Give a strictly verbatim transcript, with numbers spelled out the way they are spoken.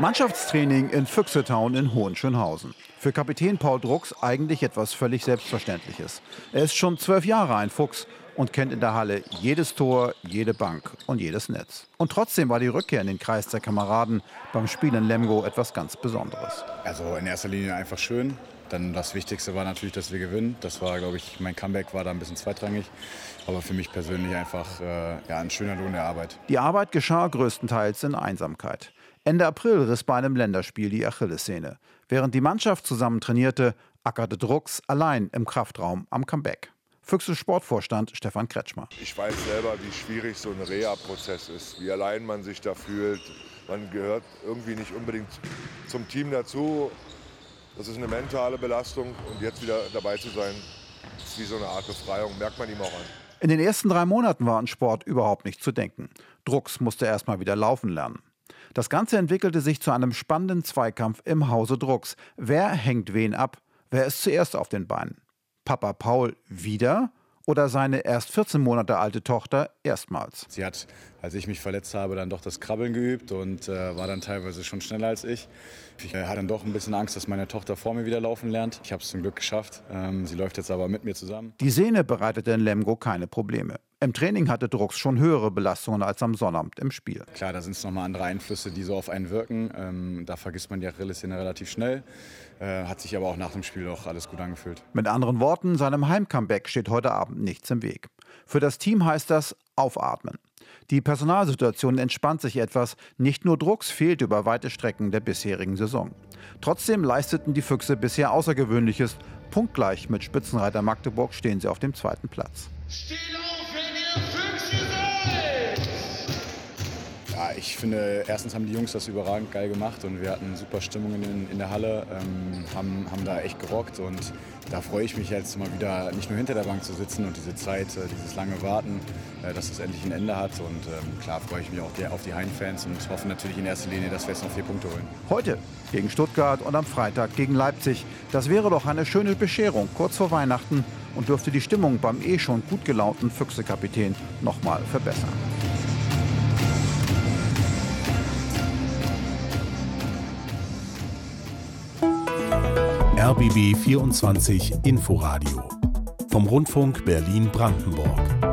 Mannschaftstraining in Füchsetown in Hohenschönhausen. Für Kapitän Paul Drux eigentlich etwas völlig Selbstverständliches. Er ist schon zwölf Jahre ein Fuchs und kennt in der Halle jedes Tor, jede Bank und jedes Netz. Und trotzdem war die Rückkehr in den Kreis der Kameraden beim Spiel in Lemgo etwas ganz Besonderes. Also in erster Linie einfach schön. Dann das Wichtigste war natürlich, dass wir gewinnen. Das war, glaube ich, mein Comeback war da ein bisschen zweitrangig. Aber für mich persönlich einfach äh, ja, ein schöner Lohn der Arbeit. Die Arbeit geschah größtenteils in Einsamkeit. Ende April riss bei einem Länderspiel die Achillessehne. Während die Mannschaft zusammen trainierte, ackerte Drux allein im Kraftraum am Comeback. Füchse Sportvorstand Stefan Kretschmer. Ich weiß selber, wie schwierig so ein Reha-Prozess ist, wie allein man sich da fühlt. Man gehört irgendwie nicht unbedingt zum Team dazu. Das ist eine mentale Belastung, und jetzt wieder dabei zu sein, ist wie so eine Art Befreiung, merkt man ihm auch an. In den ersten drei Monaten war an Sport überhaupt nicht zu denken. Drux musste erst mal wieder laufen lernen. Das Ganze entwickelte sich zu einem spannenden Zweikampf im Hause Drux. Wer hängt wen ab? Wer ist zuerst auf den Beinen? Papa Paul wieder? Oder seine erst vierzehn Monate alte Tochter erstmals. Sie hat, als ich mich verletzt habe, dann doch das Krabbeln geübt und äh, war dann teilweise schon schneller als ich. Ich äh, hatte dann doch ein bisschen Angst, dass meine Tochter vor mir wieder laufen lernt. Ich habe es zum Glück geschafft. Ähm, sie läuft jetzt aber mit mir zusammen. Die Sehne bereitete in Lemgo keine Probleme. Im Training hatte Drux schon höhere Belastungen als am Sonnabend im Spiel. Klar, da sind es nochmal andere Einflüsse, die so auf einen wirken. Ähm, da vergisst man die Achillessehne relativ schnell. Äh, hat sich aber auch nach dem Spiel auch alles gut angefühlt. Mit anderen Worten, seinem Heimcomeback steht heute Abend nichts im Weg. Für das Team heißt das aufatmen. Die Personalsituation entspannt sich etwas. Nicht nur Drux fehlt über weite Strecken der bisherigen Saison. Trotzdem leisteten die Füchse bisher Außergewöhnliches. Punktgleich mit Spitzenreiter Magdeburg stehen sie auf dem zweiten Platz. Ja, ich finde, erstens haben die Jungs das überragend geil gemacht und wir hatten super Stimmungen in, in der Halle, ähm, haben, haben da echt gerockt, und da freue ich mich jetzt mal wieder, nicht nur hinter der Bank zu sitzen und diese Zeit, dieses lange Warten, äh, dass das endlich ein Ende hat, und ähm, klar freue ich mich auch der, auf die Heimfans und hoffe natürlich in erster Linie, dass wir jetzt noch vier Punkte holen. Heute gegen Stuttgart und am Freitag gegen Leipzig. Das wäre doch eine schöne Bescherung kurz vor Weihnachten und dürfte die Stimmung beim eh schon gut gelaunten Füchse-Kapitän noch mal verbessern. R B B vierundzwanzig Inforadio vom Rundfunk Berlin-Brandenburg.